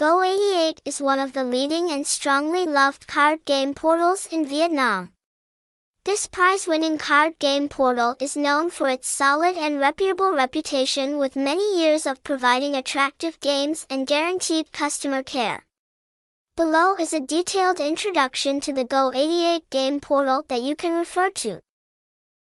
Go88 is one of the leading and strongly loved card game portals in Vietnam. This prize-winning card game portal is known for its solid and reputable reputation with many years of providing attractive games and guaranteed customer care. Below is a detailed introduction to the Go88 game portal that you can refer to.